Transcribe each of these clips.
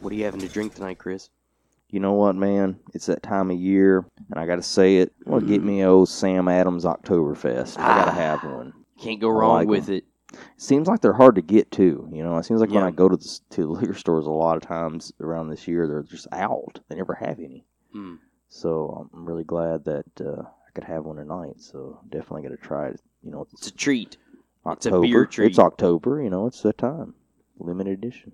What are you having to drink tonight, Chris? You know what, man? It's that time of year, and I gotta say it. I'm gonna get me an old Sam Adams Oktoberfest. I gotta have one. Can't go wrong with it. Seems like they're hard to get to, you know. It seems like when I go to the liquor stores a lot of times around this year, they're just out. They never have any. Mm. So I'm really glad that I could have one tonight. So definitely got to try it. You know, it's a treat. October. It's a beer treat. It's October. You know, it's that time. Limited edition.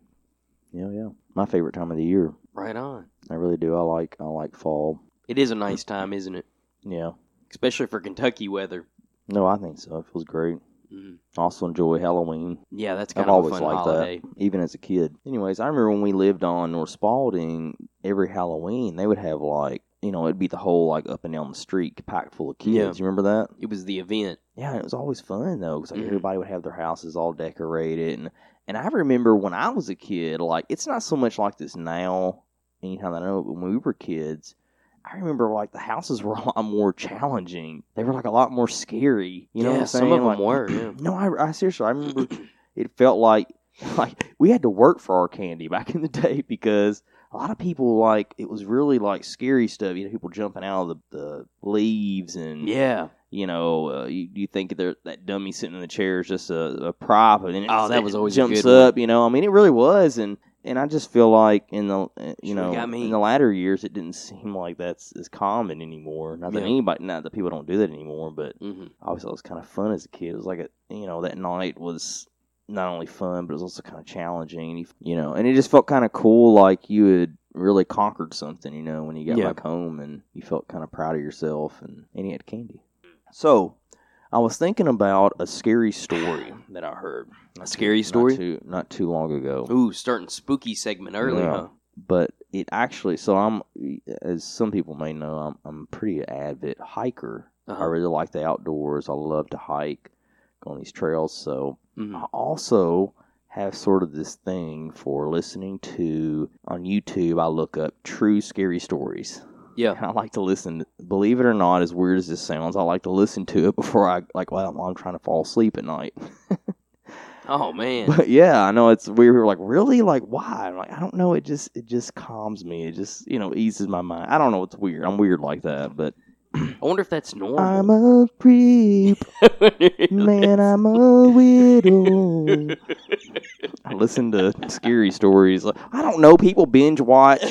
Yeah. My favorite time of the year. Right on. I really do. I like fall. It is a nice time, isn't it? Yeah. Especially for Kentucky weather. No, I think so. It feels great. Mm. Also enjoy Halloween. Yeah, that's kind of a fun holiday. That, even as a kid. Anyways, I remember when we lived on North Spalding, every Halloween, they would have it'd be the whole up and down the street packed full of kids. Yeah. You remember that? It was the event. Yeah, it was always fun, though, because everybody would have their houses all decorated. And I remember when I was a kid, it's not so much like this now, anytime I know, but when we were kids, I remember, the houses were a lot more challenging. They were, a lot more scary. You know what I'm saying? Some of them were, yeah. No, I seriously, I remember it felt like we had to work for our candy back in the day because a lot of people, it was really, scary stuff. You know, people jumping out of the leaves and... Yeah. You know, you think that dummy sitting in the chair is just a prop. And then that was always jumps a good up, one. You know. I mean, it really was, and I just feel like in the in the latter years, it didn't seem like that's as common anymore. Not that anybody, not that people don't do that anymore, but I always thought it was kind of fun as a kid. It was that night was not only fun, but it was also kind of challenging, and it just felt kind of cool, you would. Really conquered something, when you got back home, and you felt kind of proud of yourself, and you had candy. So, I was thinking about a scary story that I heard. A scary story? Not too long ago. Ooh, starting spooky segment early, huh? But it actually, as some people may know, I'm a pretty avid hiker. Uh-huh. I really like the outdoors. I love to hike, go on these trails. So, I also have sort of this thing for listening to, on YouTube, I look up true scary stories. Yeah, and I like to listen. Believe it or not, as weird as this sounds, I like to listen to it before I'm trying to fall asleep at night. Oh man! But yeah, I know it's weird. We're really? Why? I'm I don't know. It just calms me. It just eases my mind. I don't know. It's weird. I'm weird like that. But I wonder if that's normal. I'm a creep, man. I'm a widow. I listen to scary stories. I don't know. People binge watch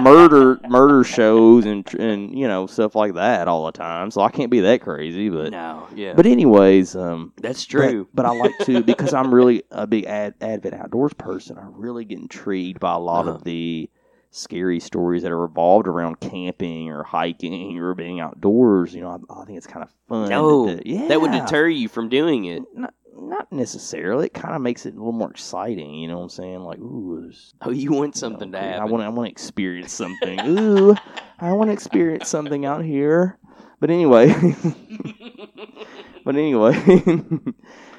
murder shows and stuff like that all the time. So I can't be that crazy. But But anyways, that's true. But I like to because I'm really a big avid outdoors person. I really get intrigued by a lot of the scary stories that are revolved around camping or hiking or being outdoors. I think it's kind of fun. That would deter you from doing it. Not necessarily. It kind of makes it a little more exciting. You know what I'm saying? You want something to happen. I want to experience something. Ooh, I want to experience something out here. But anyway.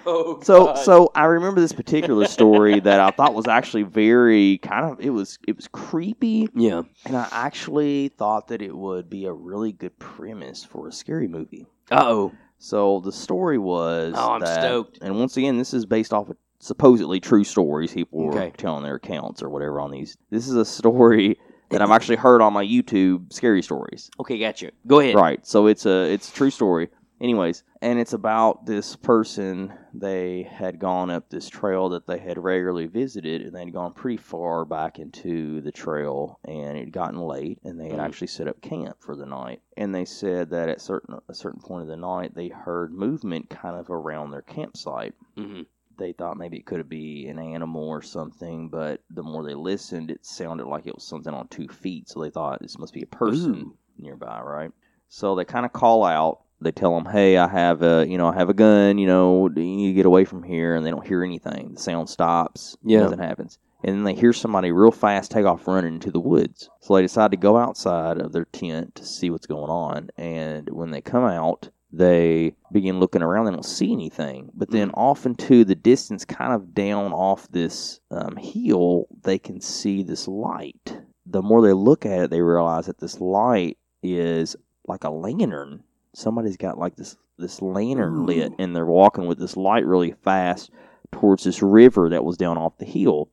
Oh, so I remember this particular story that I thought was actually very it was creepy. Yeah. And I actually thought that it would be a really good premise for a scary movie. Uh-oh. So the story was stoked. And once again, this is based off of supposedly true stories people were telling their accounts or whatever on these. This is a story that I've actually heard on my YouTube, scary stories. Okay, gotcha. Go ahead. Right. So it's a true story. Anyways, and it's about this person. They had gone up this trail that they had regularly visited, and they'd gone pretty far back into the trail, and it had gotten late, and they had actually set up camp for the night. And they said that at a certain point of the night, they heard movement kind of around their campsite. Mm-hmm. They thought maybe it could be an animal or something, but the more they listened, it sounded like it was something on 2 feet, so they thought this must be a person nearby, right? So they kind of call out. They tell them, hey, I have a gun, you need to get away from here, and they don't hear anything. The sound stops, nothing happens. And then they hear somebody real fast take off running into the woods. So they decide to go outside of their tent to see what's going on, and when they come out, they begin looking around. They don't see anything, but then off into the distance, kind of down off this hill, they can see this light. The more they look at it, they realize that this light is like a lantern. Somebody's got this lantern lit, and they're walking with this light really fast towards this river that was down off the hill.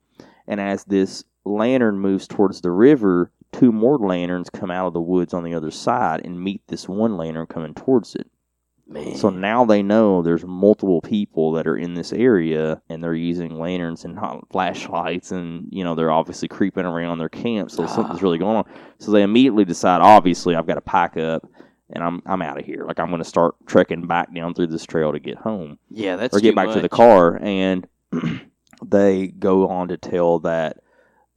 And as this lantern moves towards the river, two more lanterns come out of the woods on the other side and meet this one lantern coming towards it. Man. So now they know there's multiple people that are in this area, and they're using lanterns and not flashlights, and you know they're obviously creeping around their camp, so something's really going on. So they immediately decide, obviously, I've got to pack up, and I'm out of here. Like, I'm going to start trekking back down through this trail to get home. Yeah, that's or get back to the car, and they go on to tell that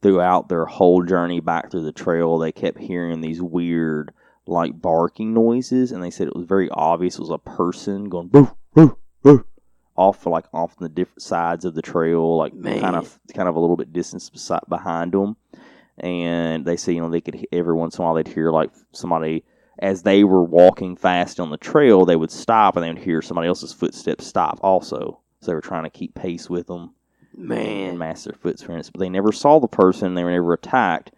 throughout their whole journey back through the trail, they kept hearing these weird, like, barking noises, and they said it was very obvious it was a person going boo, boo, boo, off the different sides of the trail, like kind of a little bit distance behind them. And they said, you know, they could every once in a while they'd hear like somebody as they were walking fast on the trail, they would stop and they would hear somebody else's footsteps stop also. So they were trying to keep pace with them, and mask their footprints, but they never saw the person. They were never attacked.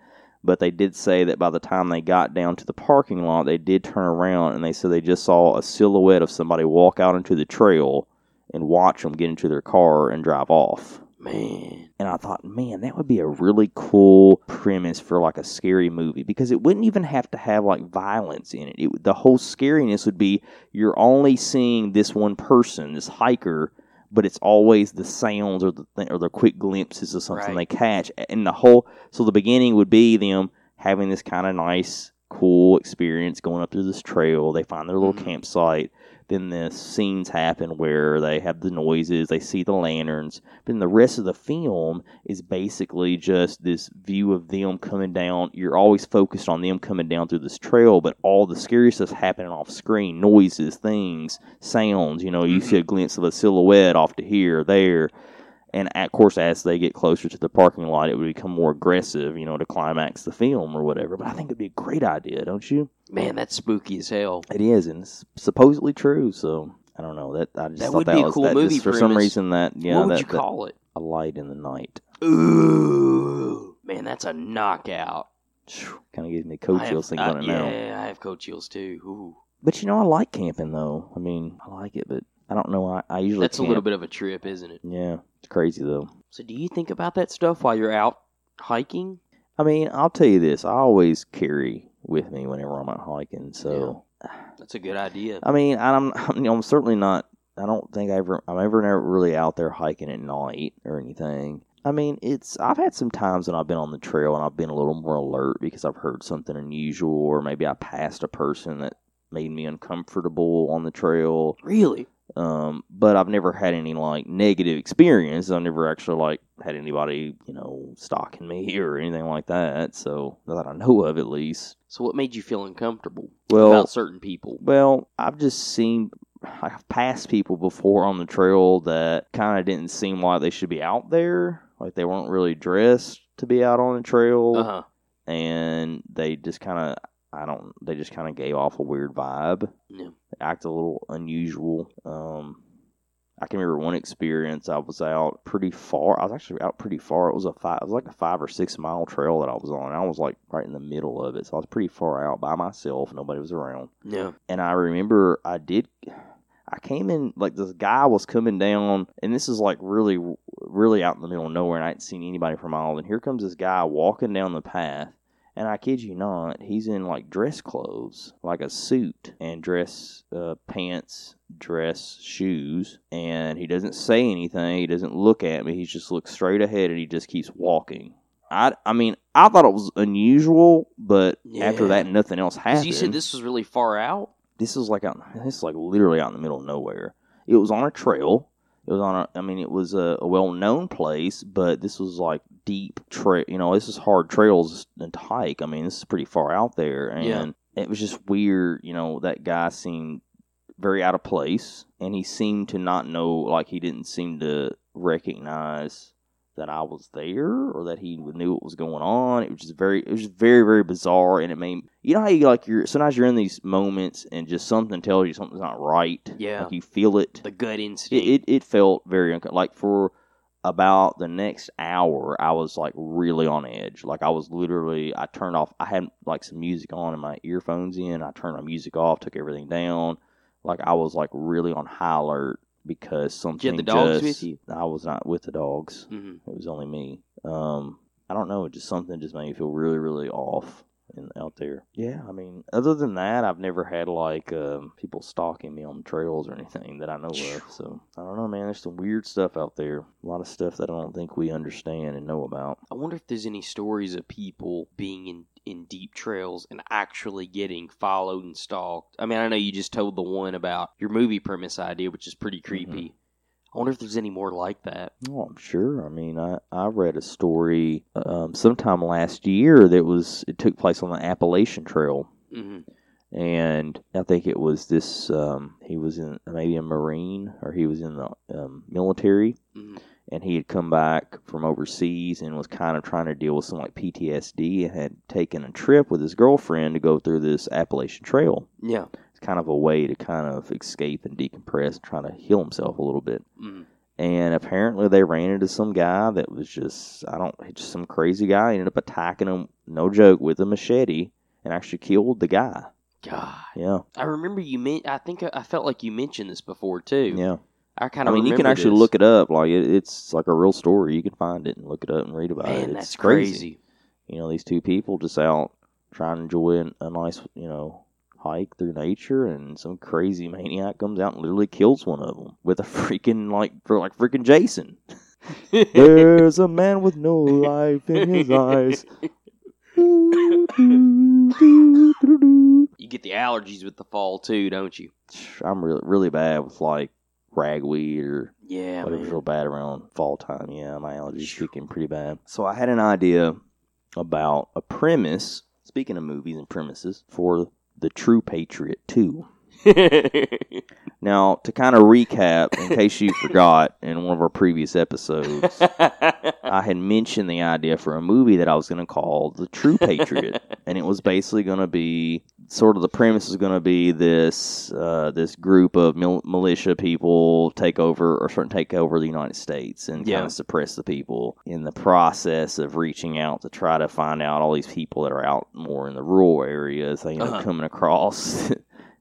But they did say that by the time they got down to the parking lot, they did turn around, and they said they just saw a silhouette of somebody walk out into the trail and watch them get into their car and drive off. Man. And I thought, man, that would be a really cool premise for like a scary movie, because it wouldn't even have to have like violence in it. The whole scariness would be you're only seeing this one person, this hiker, but it's always the sounds or the quick glimpses of something they catch. And so the beginning would be them having this kind of nice, cool experience going up through this trail. They find their little campsite. Then the scenes happen where they have the noises, they see the lanterns. Then the rest of the film is basically just this view of them coming down. You're always focused on them coming down through this trail, but all the scary stuff's happening off screen. Noises, things, sounds. You know, you see a glimpse of a silhouette off to here or there. And, of course, as they get closer to the parking lot, it would become more aggressive, you know, to climax the film or whatever. But I think it'd be a great idea, don't you? Man, that's spooky as hell. It is, and it's supposedly true. So, I don't know. I just thought that would be a cool movie premise for some reason. Yeah, what would you call it? A Light in the Night. Ooh. Man, that's a knockout. Kind of gives me cold chills thinking about it now. Yeah, I have cold chills, too. Ooh. But, you know, I like camping, though. I mean, I like it, but I don't know. I usually That's camp. A little bit of a trip, isn't it? Yeah. It's crazy, though. So do you think about that stuff while you're out hiking? I mean, I'll tell you this. I always carry with me whenever I'm out hiking, so... Yeah. That's a good idea. I mean, I'm certainly not... I don't think I'm ever really out there hiking at night or anything. I mean, I've had some times when I've been on the trail and I've been a little more alert because I've heard something unusual, or maybe I passed a person that made me uncomfortable on the trail. Really? But I've never had any, like, negative experience. I've never actually, like, had anybody, you know, stalking me or anything like that. So, not that I know of, at least. So what made you feel uncomfortable about certain people? Well, I've passed people before on the trail that kind of didn't seem like they should be out there. Like, they weren't really dressed to be out on the trail. Uh-huh. And they just kind of... they just kind of gave off a weird vibe. Yeah. They acted a little unusual. I can remember one experience. I was out pretty far. It was a 5 or 6 mile trail that I was on. I was like right in the middle of it. So I was pretty far out by myself. Nobody was around. Yeah. And I remember I came in, like, this guy was coming down, and this is, like, really, really out in the middle of nowhere, and I hadn't seen anybody for miles. And here comes this guy walking down the path. And I kid you not, he's in, like, dress clothes, like a suit, and dress pants, dress shoes, and he doesn't say anything, he doesn't look at me, he just looks straight ahead, and he just keeps walking. I mean, I thought it was unusual, but after that, nothing else happened. You said this was really far out? This is, like, literally out in the middle of nowhere. It was on a trail. It was on it was a well-known place, but this was like deep trail. You know, this is hard trails to hike. I mean, this is pretty far out there, and it was just weird. You know, that guy seemed very out of place, and he seemed to not know. Like, he didn't seem to recognize that I was there, or that he knew what was going on. It was just very, very bizarre, and it made you know how you like sometimes you're in these moments and just something tells you something's not right. Yeah, like you feel it. The gut instinct. It felt very like for about the next hour, I was like really on edge. Like I turned off. I had like some music on and my earphones in. I turned my music off, took everything down. Like I was like really on high alert. because something. You had the dogs with you? I was not with the dogs. Mm-hmm. It was only me. I don't know. Just something just made me feel really, really off and out there. Yeah, I mean, other than that, I've never had like people stalking me on the trails or anything that I know of. So I don't know, man. There's some weird stuff out there. A lot of stuff that I don't think we understand and know about. I wonder if there's any stories of people being in deep trails and actually getting followed and stalked. I mean, I know you just told the one about your movie premise idea, which is pretty creepy. Mm-hmm. I wonder if there's any more like that. Oh, I'm sure. I mean, I read a story sometime last year that it took place on the Appalachian Trail. Mm-hmm. And I think it was this, he was in maybe a Marine, or he was in the military. Mm-hmm. And he had come back from overseas and was kind of trying to deal with some like PTSD and had taken a trip with his girlfriend to go through this Appalachian Trail. Yeah. Kind of a way to kind of escape and decompress, trying to heal himself a little bit. Mm. And apparently they ran into some guy that was just some crazy guy. He ended up attacking him, no joke, with a machete and actually killed the guy. God. Yeah. I remember I felt like you mentioned this before too. Yeah. You can actually look it up. Like it's like a real story. You can find it and look it up and read about it. It's that's crazy. You know, these two people just out trying to enjoy a nice, hike through nature, and some crazy maniac comes out and literally kills one of them with a freaking freaking Jason. There's a man with no life in his eyes. You get the allergies with the fall too, don't you? I'm really, really bad with like ragweed or whatever's real bad around fall time. Yeah, my allergies kicking pretty bad. So I had an idea about a premise. Speaking of movies and premises, for The True Patriot 2. Now, to kind of recap, in case you forgot, in one of our previous episodes, I had mentioned the idea for a movie that I was going to call The True Patriot. And it was basically going to be, sort of the premise is going to be this this group of militia people take over the United States and kind of suppress the people in the process of reaching out to try to find out all these people that are out more in the rural areas. They end up coming across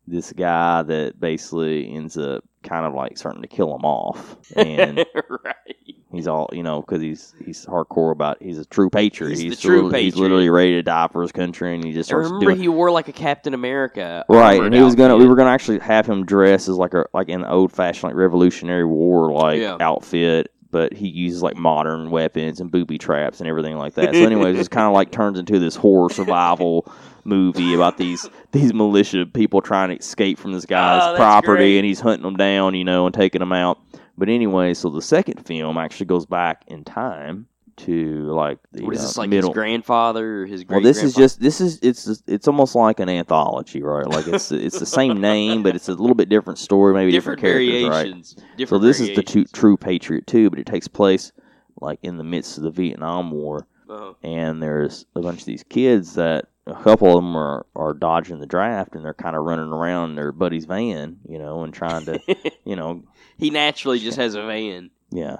this guy that basically ends up kind of like starting to kill him off. And right. He's all, because he's hardcore about, he's a true patriot. He's the true patriot. He's literally ready to die for his country, and he just starts he wore like a Captain America. Right, and we were going to actually have him dress as like an old-fashioned like Revolutionary War outfit, but he uses like modern weapons and booby traps and everything like that. So anyways, it's kind of like turns into this horror survival movie about these militia people trying to escape from this guy's property, great. And he's hunting them down, and taking them out. But anyway, so the second film actually goes back in time to like the what is this like middle. His grandfather or his great-grandfather? Well, it's almost like an anthology, right? Like it's the same name, but it's a little bit different story, maybe different characters, right? Different variations. So this is the True Patriot 2, but it takes place like in the midst of the Vietnam War, and there's a bunch of these kids that. A couple of them are dodging the draft, and they're kind of running around in their buddy's van, and trying to, He naturally just has a van. Yeah,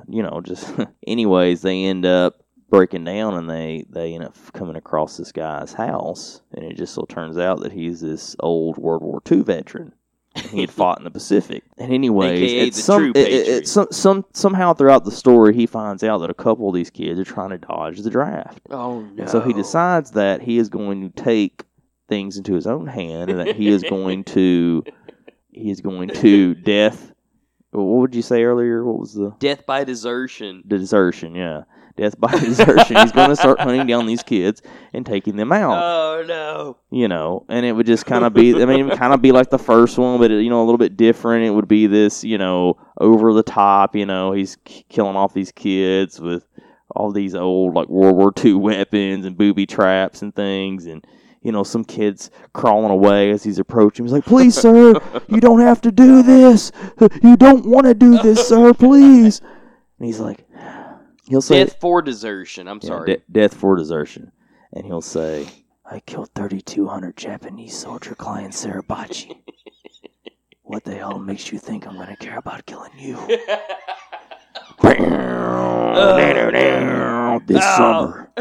anyways, they end up breaking down, and they end up coming across this guy's house, and it just so turns out that he's this old World War II veteran. He had fought in the Pacific. And anyways, somehow throughout the story, he finds out that a couple of these kids are trying to dodge the draft. Oh, no. And so he decides that he is going to take things into his own hand, and that he is going to death. What would you say earlier? What was the... Death by desertion. Desertion, yeah. Death by desertion. He's going to start hunting down these kids and taking them out. Oh, no. And it would just kind of be, it would kind of be like the first one, but, a little bit different. It would be this, over the top, he's killing off these kids with all these old, like, World War II weapons and booby traps and things, and... some kids crawling away as he's approaching. He's like, please, sir, you don't have to do this. You don't want to do this, sir, please. And he's like, he'll say... Death for desertion, I'm sorry. Death for desertion. And he'll say, I killed 3,200 Japanese soldier clients, Sarabachi. What the hell makes you think I'm going to care about killing you? Summer.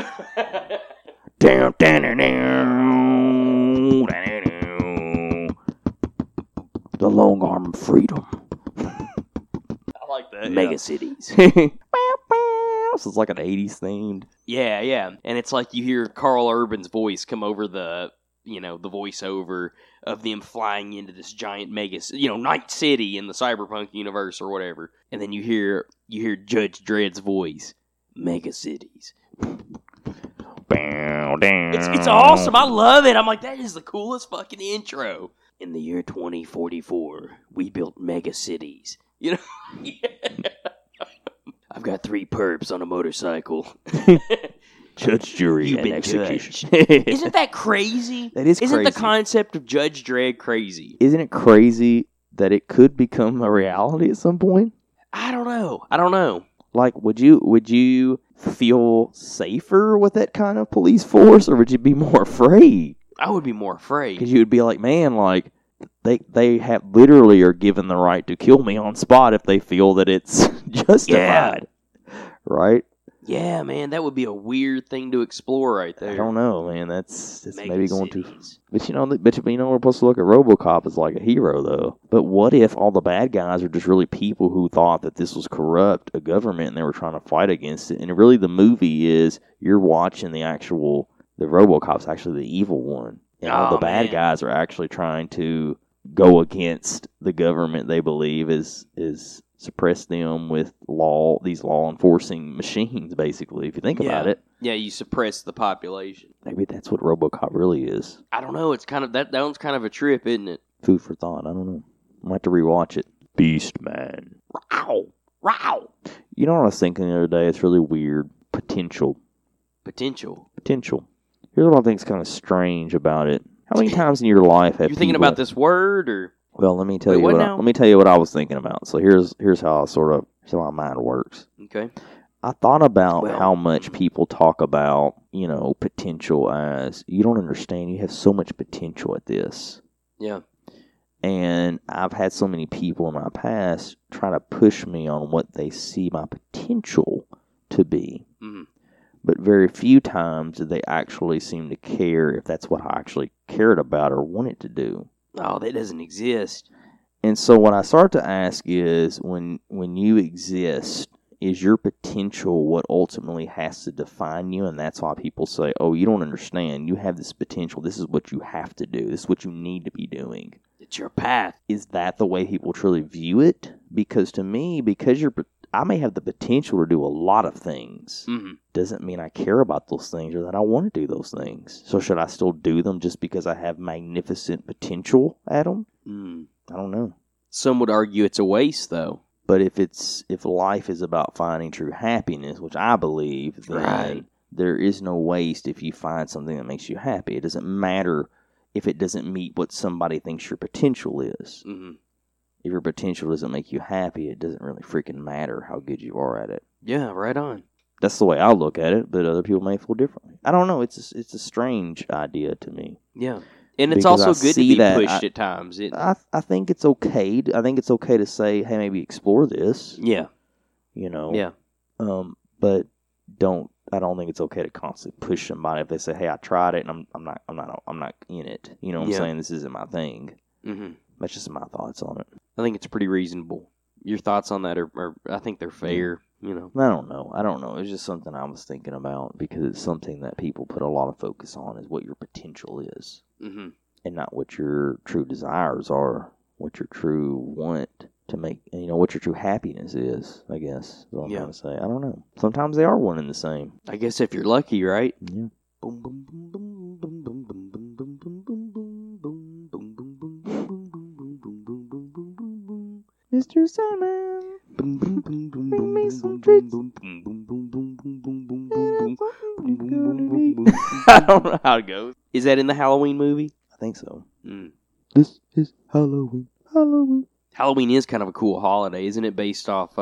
The long arm of freedom. mega cities. So it's like an 80s themed. Yeah, yeah. And it's like you hear Carl Urban's voice come over the, you know, the voiceover of them flying into this giant mega, you know, Night City in the cyberpunk universe or whatever. And then you hear Judge Dredd's voice. Mega cities. It's awesome. I love it. I'm like, that is the coolest fucking intro. In the year 2044, we built mega cities. You know? Yeah. I've got 3 perps on a motorcycle. Judge, jury, You've and been execution. Judged. Isn't that crazy? That is crazy. Isn't the concept of Judge Dredd crazy? Isn't it crazy that it could become a reality at some point? I don't know. Like, would you feel safer with that kind of police force, or would you be more afraid? I would be more afraid. Because you would be like, man, like, they have literally are given the right to kill me on spot if they feel that it's justified. Yeah. Right? Yeah, man, that would be a weird thing to explore right there. I don't know, man. That's maybe going too... But you know, we're supposed to look at RoboCop as like a hero, though. But what if all the bad guys are just really people who thought that this was corrupt, a government, and they were trying to fight against it? And really, the movie is, you're watching the RoboCop's actually the evil one. And all the bad guys are actually trying to go against the government they believe is... suppress them with these law enforcing machines, basically, if you think about it. Yeah, you suppress the population. Maybe that's what RoboCop really is. I don't know. It's kind of that one's kind of a trip, isn't it? Food for thought. I don't know. I might have to rewatch it. Beast Man. Wow. You know what I was thinking the other day? It's really weird. Potential. Here's what I think is kind of strange about it. How many times in your life have you thinking about this word or? Well, let me tell you what I was thinking about. So here's how I my mind works. Okay. I thought about how much people talk about, you know, potential as you don't understand. You have so much potential at this. Yeah. And I've had so many people in my past try to push me on what they see my potential to be. Mm-hmm. But very few times did they actually seem to care if that's what I actually cared about or wanted to do. Oh, that doesn't exist. And so what I start to ask is, when you exist, is your potential what ultimately has to define you? And that's why people say, oh, you don't understand. You have this potential. This is what you have to do. This is what you need to be doing. It's your path. Is that the way people truly view it? Because to me, I may have the potential to do a lot of things. Mm-hmm. Doesn't mean I care about those things or that I want to do those things. So should I still do them just because I have magnificent potential at them? I don't know. Some would argue it's a waste, though. But if life is about finding true happiness, which I believe, then there is no waste if you find something that makes you happy. It doesn't matter if it doesn't meet what somebody thinks your potential is. Mm-hmm. If your potential doesn't make you happy, it doesn't really freaking matter how good you are at it. Yeah, right on. That's the way I look at it, but other people may feel differently. I don't know. It's a strange idea to me. Yeah, and it's also good to be pushed at times. I think it's okay. I think it's okay to say, hey, maybe explore this. Yeah, you know. Yeah. But don't. I don't think it's okay to constantly push somebody if they say, hey, I tried it and I'm not in it. You know what I'm saying? This isn't my thing. Mm-hmm. That's just my thoughts on it. I think it's pretty reasonable. Your thoughts on that are I think they're fair, you know. I don't know. It's just something I was thinking about because it's something that people put a lot of focus on is what your potential is. Mm-hmm. And not what your true desires are, what your true want to make, you know, what your true happiness is, I guess. Is what I'm trying to say. I don't know. Sometimes they are one and the same. I guess if you're lucky, right? Yeah. Boom, boom, boom, boom, boom, boom, boom, boom, boom, boom, boom, boom, boom, boom, boom. Mr. Sandman, bring me some treats. I don't know how it goes. Is that in the Halloween movie? I think so. Mm. This is Halloween. Halloween is kind of a cool holiday, isn't it? Based off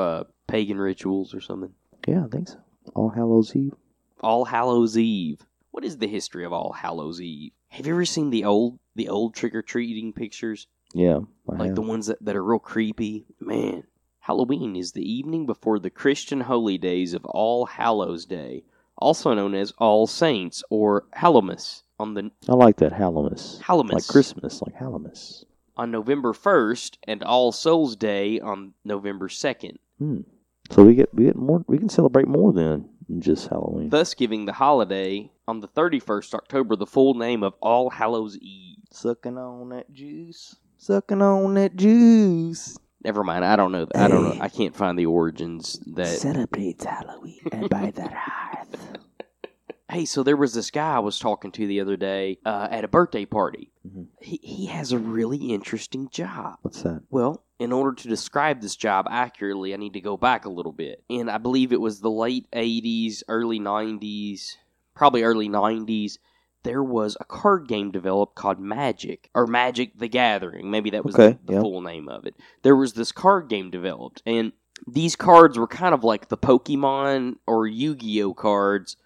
pagan rituals or something. Yeah, I think so. All Hallows Eve. What is the history of All Hallows Eve? Have you ever seen the old trick-or-treating pictures? Yeah. Like the ones that are real creepy. Man, Halloween is the evening before the Christian holy days of All Hallows Day, also known as All Saints or Hallowmas. I like that, Hallowmas. Like Christmas, like Hallowmas. On November 1st and All Souls Day on November 2nd. So we can celebrate more then than just Halloween. Thus giving the holiday on the 31st October the full name of All Hallows Eve. Sucking on that juice. Sucking on that juice. Never mind. I don't know. I can't find the origins that celebrates Halloween and by that hearth. Hey, so there was this guy I was talking to the other day at a birthday party. Mm-hmm. He has a really interesting job. What's that? Well, in order to describe this job accurately, I need to go back a little bit. And I believe it was the late 80s, early 90s, probably early 90s. There was a card game developed called Magic, or Magic the Gathering. Maybe that was the full name of it. There was this card game developed, and these cards were kind of like the Pokemon or Yu-Gi-Oh cards,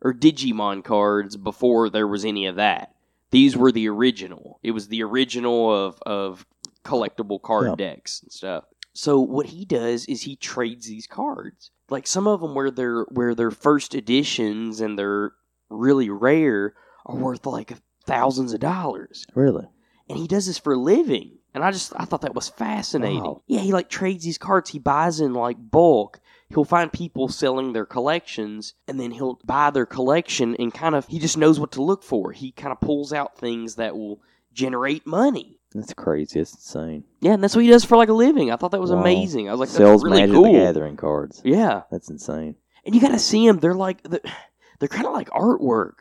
or Digimon cards before there was any of that. These were the original. It was the original of collectible card decks and stuff. So what he does is he trades these cards. Like some of them where their first editions and they're really rare are worth like thousands of dollars. Really? And he does this for a living. And I thought that was fascinating. Wow. Yeah, he like trades these cards. He buys in like bulk. He'll find people selling their collections, and then he'll buy their collection, and he just knows what to look for. He kind of pulls out things that will generate money. That's crazy. That's insane. Yeah, and that's what he does for like a living. I thought that was amazing. I was like, that's really cool. Sells Magic the Gathering cards. Yeah. That's insane. And you got to see them. They're like, they're kind of like artwork.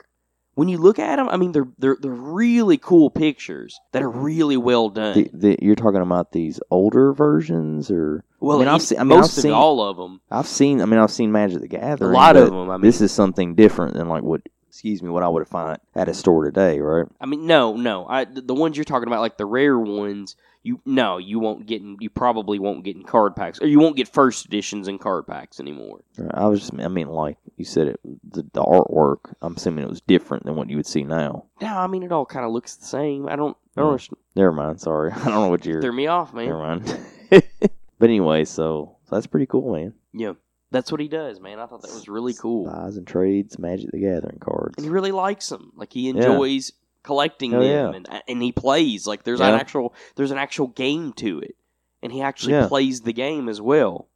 When you look at them, I mean, they're really cool pictures that are really well done. You're talking about these older versions, or I've seen all of them. I've seen Magic the Gathering. A lot of them. I mean, this is something different than like what I would find at a store today, right? I mean, no. The ones you're talking about, like the rare ones, you probably won't get in card packs, or you won't get first editions in card packs anymore. Like you said, the artwork. I'm assuming it was different than what you would see now. No, I mean it all kind of looks the same. I don't. Never mind. Sorry, I don't know what you threw me off, man. Never mind. But anyway, so that's pretty cool, man. Yeah. That's what he does, man. I thought that was really cool. Buys and trades Magic the Gathering cards. And he really likes them. Like, he enjoys collecting them. Yeah. And he plays. Like, there's an actual game to it. And he actually plays the game as well.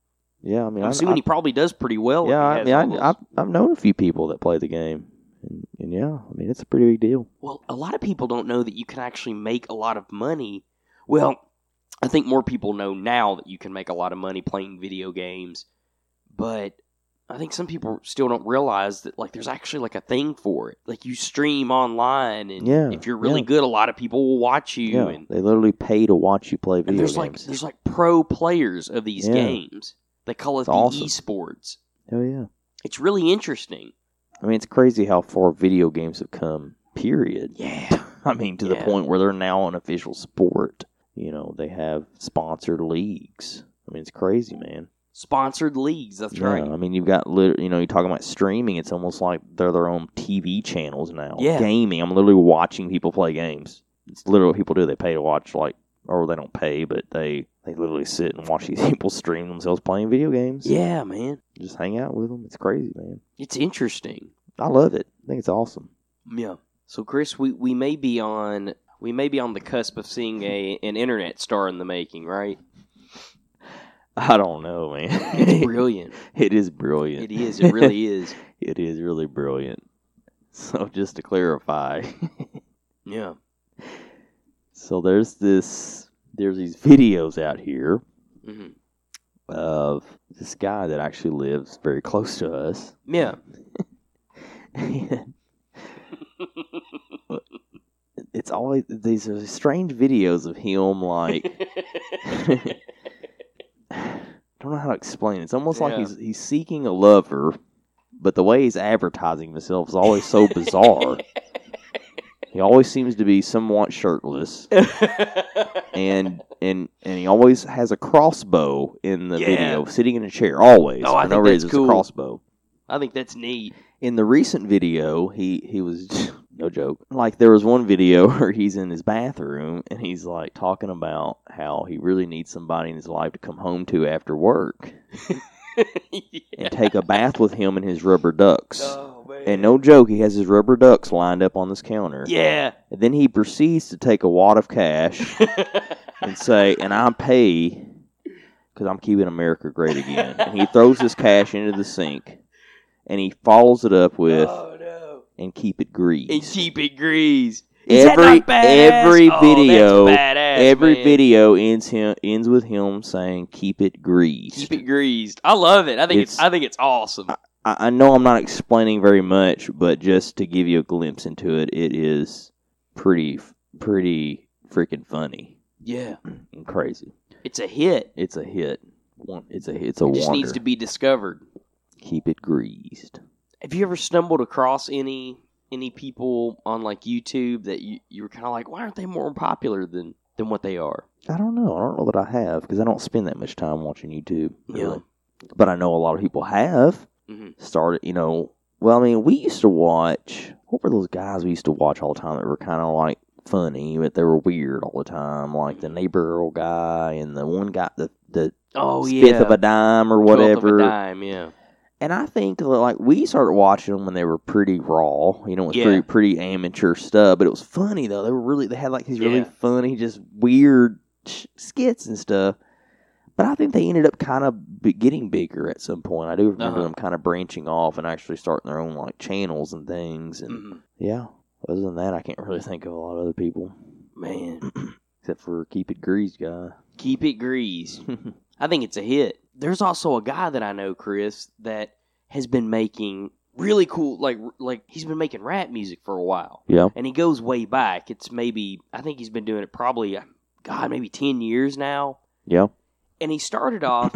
Yeah, I mean... I'm assuming he probably does pretty well. Yeah, I've known a few people that play the game. And yeah, I mean, it's a pretty big deal. Well, a lot of people don't know that you can actually make a lot of money. Well, I think more people know now that you can make a lot of money playing video games. But I think some people still don't realize that, like, there's actually, like, a thing for it. Like, you stream online, and if you're really good, a lot of people will watch you. Yeah, and they literally pay to watch you play video games. There's pro players of these games. They call it awesome. Esports. Oh, yeah. It's really interesting. I mean, it's crazy how far video games have come, period. Yeah. I mean, to the point where they're now an official sport. You know, they have sponsored leagues. I mean, it's crazy, man. Sponsored leagues, that's right. I mean, you've got, you're talking about streaming, it's almost like they're their own TV channels now. Yeah. Gaming, I'm literally watching people play games. It's literally what people do, they pay to watch, like, or they don't pay, but they literally sit and watch these people stream themselves playing video games. Yeah, man. Just hang out with them, it's crazy, man. It's interesting. I love it. I think it's awesome. Yeah. So, Chris, we may be on the cusp of seeing an internet star in the making, right? I don't know, man. It's brilliant. It is brilliant. It is. It really is. It is really brilliant. So just to clarify. Yeah. So there's these videos out here of this guy that actually lives very close to us. Yeah. It's always, these are strange videos of him, like... I don't know how to explain it. It's almost like he's seeking a lover, but the way he's advertising himself is always so bizarre. He always seems to be somewhat shirtless, and he always has a crossbow in the video, sitting in a chair. Always, I think that's cool. A crossbow. I think that's neat. In the recent video, he was no joke. Like there was one video where he's in his bathroom and he's like talking about how he really needs somebody in his life to come home to after work and take a bath with him and his rubber ducks. Oh, man. And no joke, he has his rubber ducks lined up on this counter. Yeah. And then he proceeds to take a wad of cash and say, "And I pay because I'm keeping America great again. And he throws his cash into the sink, and he follows it up with, oh, no. And keep it greased. And keep it greased. Every video ends with him saying, keep it greased. Keep it greased. I love it. I think it's awesome. I know I'm not explaining very much, but just to give you a glimpse into it, it is pretty freaking funny. Yeah. And crazy. It's a hit. It's a hit. It's a wonder. It just needs to be discovered. Keep it greased. Have you ever stumbled across any people on like YouTube that you were kind of like, why aren't they more popular than what they are? I don't know. I don't know that I have, because I don't spend that much time watching YouTube. Really. Yeah. But I know a lot of people have. Mm-hmm. Started, you know. Well, I mean, we used to watch. What were those guys we used to watch all the time that were kind of like funny, but they were weird all the time? Like the neighbor girl guy and the one guy, the fifth of a dime or whatever. 12th of a dime, yeah. And I think that, like, we started watching them when they were pretty raw, you know, with pretty amateur stuff. But it was funny though. They had like these really funny, just weird skits and stuff. But I think they ended up kind of getting bigger at some point. I do remember them kind of branching off and actually starting their own, like, channels and things. And yeah, other than that, I can't really think of a lot of other people. Man. Except for Keep It Greased guy. Keep It Greased. I think it's a hit. There's also a guy that I know, Chris, that has been making really cool, like he's been making rap music for a while. Yeah. And he goes way back. It's maybe, I think he's been doing it probably, God, maybe 10 years now. Yeah. And he started off,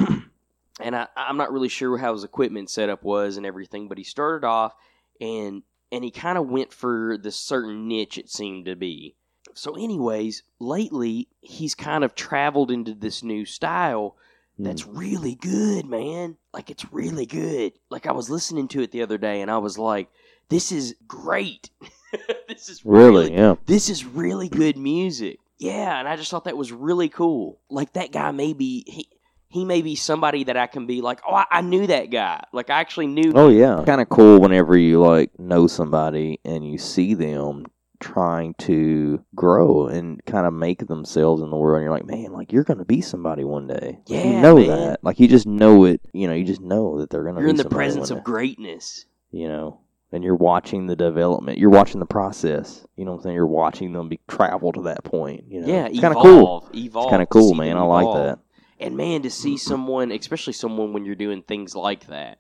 and I'm not really sure how his equipment setup was and everything, but he started off, and he kind of went for the certain niche it seemed to be. So anyways, lately, he's kind of traveled into this new style that's really good, man. Like, it's really good. Like, I was listening to it the other day, and I was like, this is great. This is really, this is really good music. Yeah, and I just thought that was really cool. Like, that guy maybe, he may be somebody that I can be like, oh, I knew that guy. Like, I actually knew. Oh, yeah. Kind of cool whenever you, like, know somebody and you see them trying to grow and kind of make themselves in the world. And you're like, man, like, you're going to be somebody one day. Yeah, you know that. Like, you just know it. You know, you just know that they're going to be somebody. You're in the presence of greatness. You know. And you're watching the development. You're watching the process. You know what I'm saying? You're watching them travel to that point. You know? Yeah, it's kind of cool. It's kind of cool, man. I like that. And, man, to see someone, especially someone when you're doing things like that.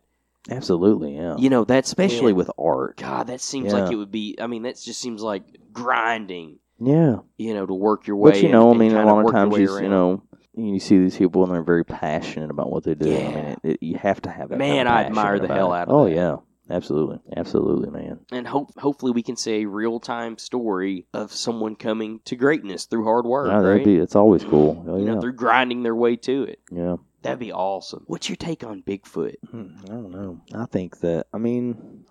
Absolutely, yeah. You know, that's especially with art. God, that seems like it would be, I mean, that just seems like grinding. Yeah. You know, to work your way. But, you know, I mean, a lot of times, you know, you see these people and they're very passionate about what they do. Yeah. I mean, you have to have that. Man, I admire the hell out of that. Oh, yeah. Absolutely. Absolutely, man. And hopefully we can say a real-time story of someone coming to greatness through hard work, right? That'd be, it's always cool. Oh, you know, through grinding their way to it. Yeah. That'd be awesome. What's your take on Bigfoot? I don't know. I think that, I mean,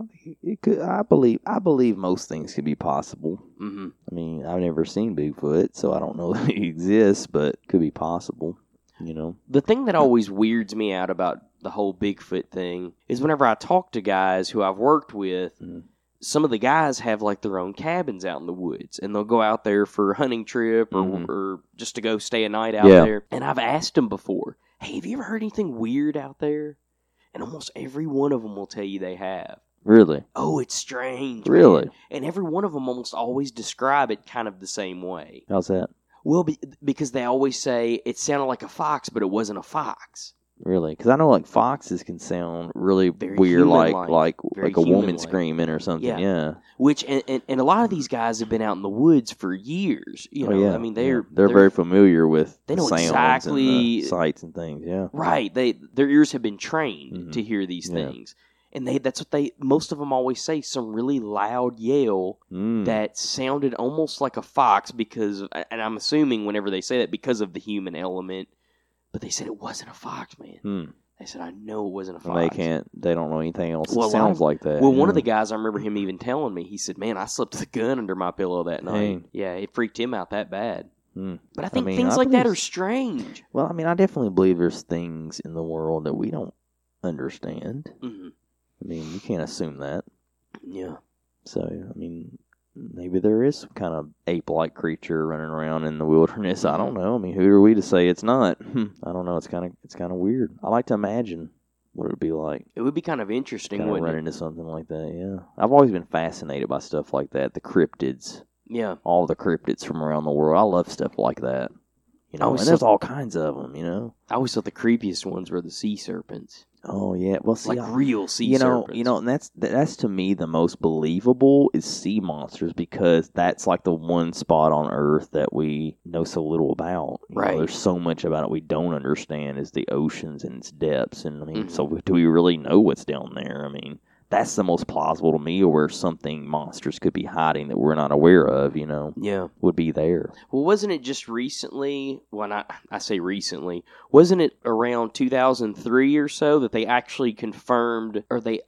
it could. I believe most things could be possible. Mm-hmm. I mean, I've never seen Bigfoot, so I don't know that he exists, but it could be possible, you know? The thing that always weirds me out about the whole Bigfoot thing is whenever I talk to guys who I've worked with, some of the guys have like their own cabins out in the woods, and they'll go out there for a hunting trip or just to go stay a night out there. And I've asked them before, hey, have you ever heard anything weird out there? And almost every one of them will tell you they have. Really? Oh, it's strange. Really? Man. And every one of them almost always describe it kind of the same way. How's that? Well, because they always say it sounded like a fox, but it wasn't a fox. Really? Because I know, like, foxes can sound really very weird, like a woman screaming or something, yeah. Which, and a lot of these guys have been out in the woods for years, you know, I mean, they're very familiar with the sounds exactly, and the sights and things, yeah. Right, their ears have been trained to hear these things, and that's what most of them always say, some really loud yell that sounded almost like a fox because, and I'm assuming whenever they say that, because of the human element. But they said it wasn't a fox, man. They said, I know it wasn't a fox. And they don't know anything else that sounds like that. Well, one of the guys, I remember him even telling me, he said, man, I slept with a gun under my pillow that night. Yeah, it freaked him out that bad. But I think things like that are strange. Well, I mean, I definitely believe there's things in the world that we don't understand. I mean, you can't assume that. Yeah. So, I mean, maybe there is some kind of ape-like creature running around in the wilderness. I don't know. I mean, who are we to say it's not? I don't know. It's kind of weird. I like to imagine what it would be like. It would be kind of interesting, wouldn't it? Run into something like that, yeah. I've always been fascinated by stuff like that, the cryptids. Yeah. All the cryptids from around the world. I love stuff like that. You know, and there's all kinds of them, you know. I always thought the creepiest ones were the sea serpents. Oh, yeah. Well, see, like real sea serpents. You know, and that's to me the most believable is sea monsters, because that's like the one spot on Earth that we know so little about. You know, there's so much about it we don't understand, is the oceans and its depths. And I mean, so do we really know what's down there? I mean, that's the most plausible to me, where something monsters could be hiding that we're not aware of, you know, would be there. Well, wasn't it just recently, when I say recently, wasn't it around 2003 or so that they actually confirmed, or they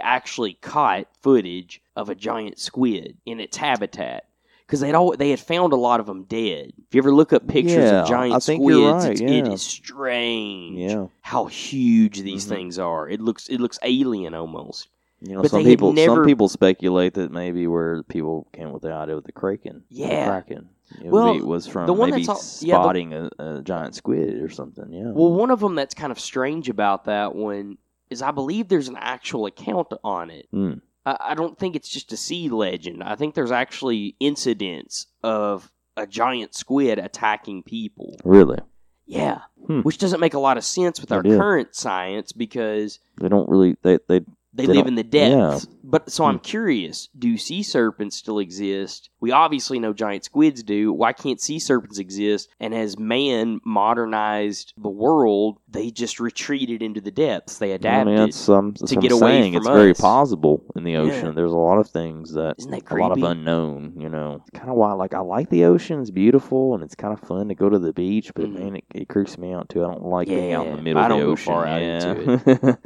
actually caught footage of a giant squid in its habitat? Because they had found a lot of them dead. If you ever look up pictures of giant squids, right, it is strange how huge these things are. It looks alien almost. You know, but some people speculate that maybe where people came with the idea of the Kraken. Yeah. The Kraken. It was from the one maybe spotting a giant squid or something. Yeah. Well, one of them that's kind of strange about that one is I believe there's an actual account on it. Mm. I don't think it's just a sea legend. I think there's actually incidents of a giant squid attacking people. Really? Yeah. Which doesn't make a lot of sense with our current science, because they don't really... They live in the depths. Yeah. But so I'm curious, do sea serpents still exist? We obviously know giant squids do. Why can't sea serpents exist? And as man modernized the world, they just retreated into the depths. They adapted to get away from us. It's very possible in the ocean. Yeah. There's a lot of things that... Isn't that creepy? A lot of unknown, you know. It's kind of why I like the ocean. It's beautiful, and it's kind of fun to go to the beach, but man, it creeps me out, too. I don't like being out in the middle of the ocean. I don't go far out into it.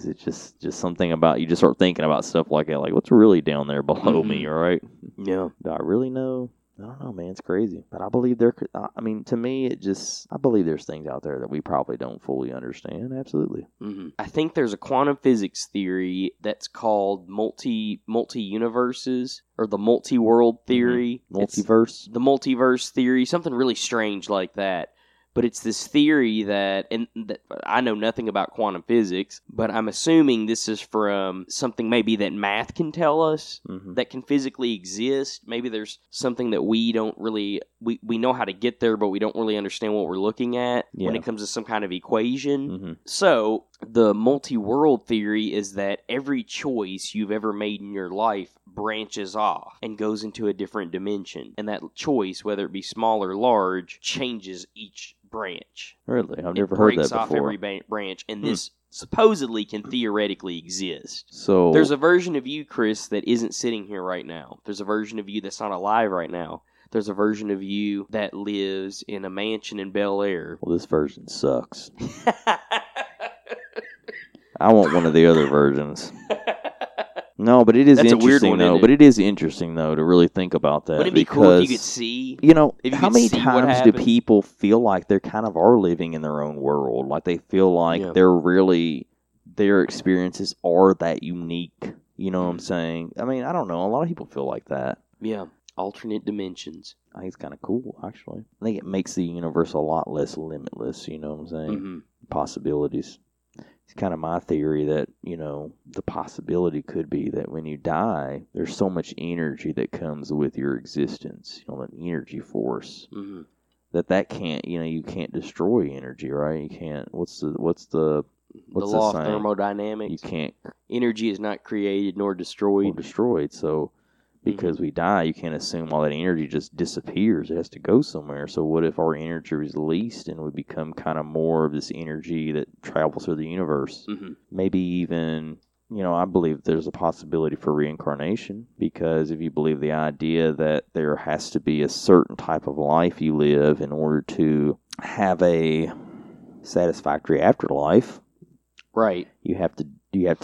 Because it's just something about, you just start thinking about stuff like that. Like, what's really down there below me, right? Yeah. Do I really know? I don't know, man. It's crazy. But I believe I believe there's things out there that we probably don't fully understand. Absolutely. Mm-hmm. I think there's a quantum physics theory that's called multi-universes, or the multi-world theory. Multiverse. It's the multiverse theory. Something really strange like that. But it's this theory that I know nothing about quantum physics, but I'm assuming this is from something maybe that math can tell us, that can physically exist. Maybe there's something that we don't really, we know how to get there, but we don't really understand what we're looking at when it comes to some kind of equation. So the multi-world theory is that every choice you've ever made in your life branches off and goes into a different dimension. And that choice, whether it be small or large, changes each branch. Really? I've never heard that before. It breaks off every branch, and this supposedly can theoretically exist. So there's a version of you, Chris, that isn't sitting here right now. There's a version of you that's not alive right now. There's a version of you that lives in a mansion in Bel Air. Well, this version sucks. I want one of the other versions. No, but it is That's interesting, a weird one, though. But it is interesting, though, to really think about that. Wouldn't it be cool if you could see? You know, how many times do people feel like they kind of are living in their own world? Like they feel like they're really, their experiences are that unique. You know what I'm saying? I mean, I don't know. A lot of people feel like that. Yeah. Alternate dimensions. I think it's kind of cool, actually. I think it makes the universe a lot less limitless. You know what I'm saying? Mm-hmm. Possibilities. It's kind of my theory that, you know, the possibility could be that when you die, there's so much energy that comes with your existence, you know, an energy force that can't, you know, you can't destroy energy, right? You can't, what's the law of thermodynamics? You can't. Energy is not created nor destroyed. So because we die, you can't assume all that energy just disappears. It has to go somewhere. So what if our energy is released and we become kind of more of this energy that travels through the universe? Maybe even, you know, I believe there's a possibility for reincarnation, because if you believe the idea that there has to be a certain type of life you live in order to have a satisfactory afterlife, right? You have to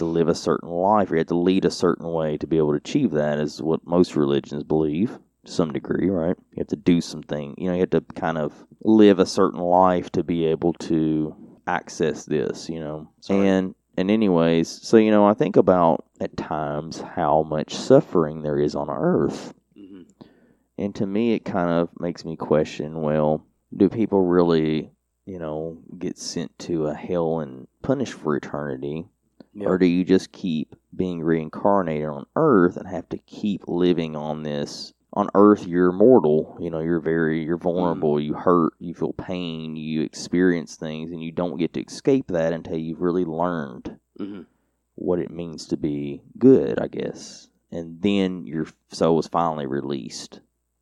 live a certain life, or you have to lead a certain way to be able to achieve that, is what most religions believe to some degree, right? You have to do something. You know, you have to kind of live a certain life to be able to access this, you know. Sorry. And And anyways, so, you know, I think about at times how much suffering there is on Earth. Mm-hmm. And to me, it kind of makes me question, well, do people really, you know, get sent to a hell and punished for eternity? Yep. Or do you just keep being reincarnated on Earth and have to keep living on this? On Earth, you're mortal. You know, you're vulnerable. You hurt. You feel pain. You experience things, and you don't get to escape that until you've really learned what it means to be good, I guess. And then your soul is finally released.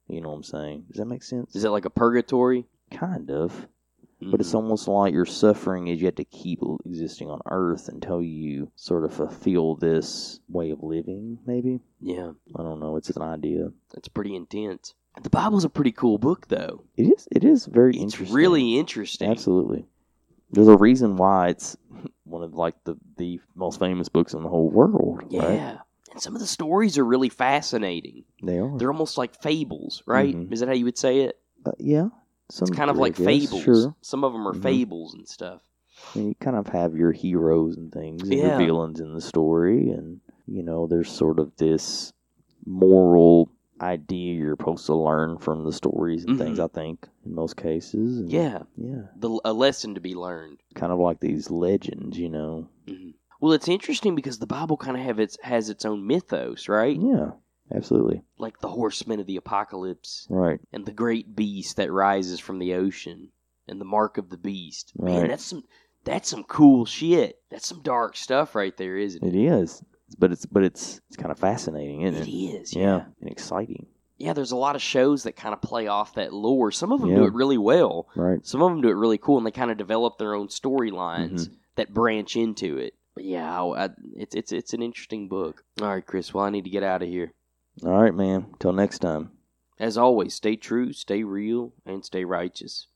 You know what I'm saying? Does that make sense? Is it like a purgatory? Kind of. Mm-hmm. But it's almost like your suffering is you have to keep existing on Earth until you sort of fulfill this way of living, maybe? Yeah. I don't know. It's an idea. It's pretty intense. The Bible's a pretty cool book, though. It is very interesting. It's really interesting. Absolutely. There's a reason why it's one of, like, the most famous books in the whole world, yeah. Right? Yeah. And some of the stories are really fascinating. They are. They're almost like fables, right? Mm-hmm. Is that how you would say it? Yeah. Some it's kind of like fables. Sure. Some of them are fables and stuff. And you kind of have your heroes and things and your villains in the story. And, you know, there's sort of this moral idea you're supposed to learn from the stories and things, I think, in most cases. And, yeah. A lesson to be learned. Kind of like these legends, you know. Mm-hmm. Well, it's interesting because the Bible kind of has its own mythos, right? Yeah. Absolutely. Like the horsemen of the apocalypse. Right. And the great beast that rises from the ocean. And the mark of the beast. Man, right. that's some cool shit. That's some dark stuff right there, isn't it? It is. But it's kind of fascinating, isn't it? It is, yeah. And exciting. Yeah, there's a lot of shows that kind of play off that lore. Some of them do it really well. Right. Some of them do it really cool, and they kind of develop their own storylines that branch into it. But yeah, it's an interesting book. All right, Chris, well, I need to get out of here. All right, man. Till next time. As always, stay true, stay real, and stay righteous.